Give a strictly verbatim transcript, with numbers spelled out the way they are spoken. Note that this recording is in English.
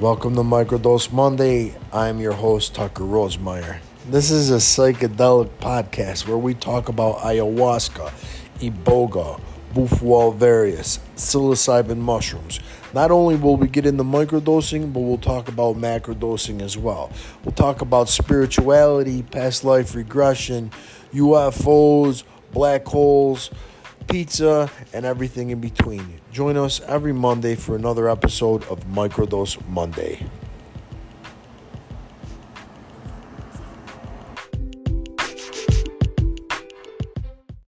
Welcome to Microdose Monday. I'm your host, Tucker Rosemeyer. This is a psychedelic podcast where we talk about ayahuasca, iboga, bufo alvarius, psilocybin mushrooms. Not only will we get into microdosing, but we'll talk about macrodosing as well. We'll talk about spirituality, past life regression, U F Os, black holes, pizza, and everything in between. Join us every Monday for another episode of Microdose Monday.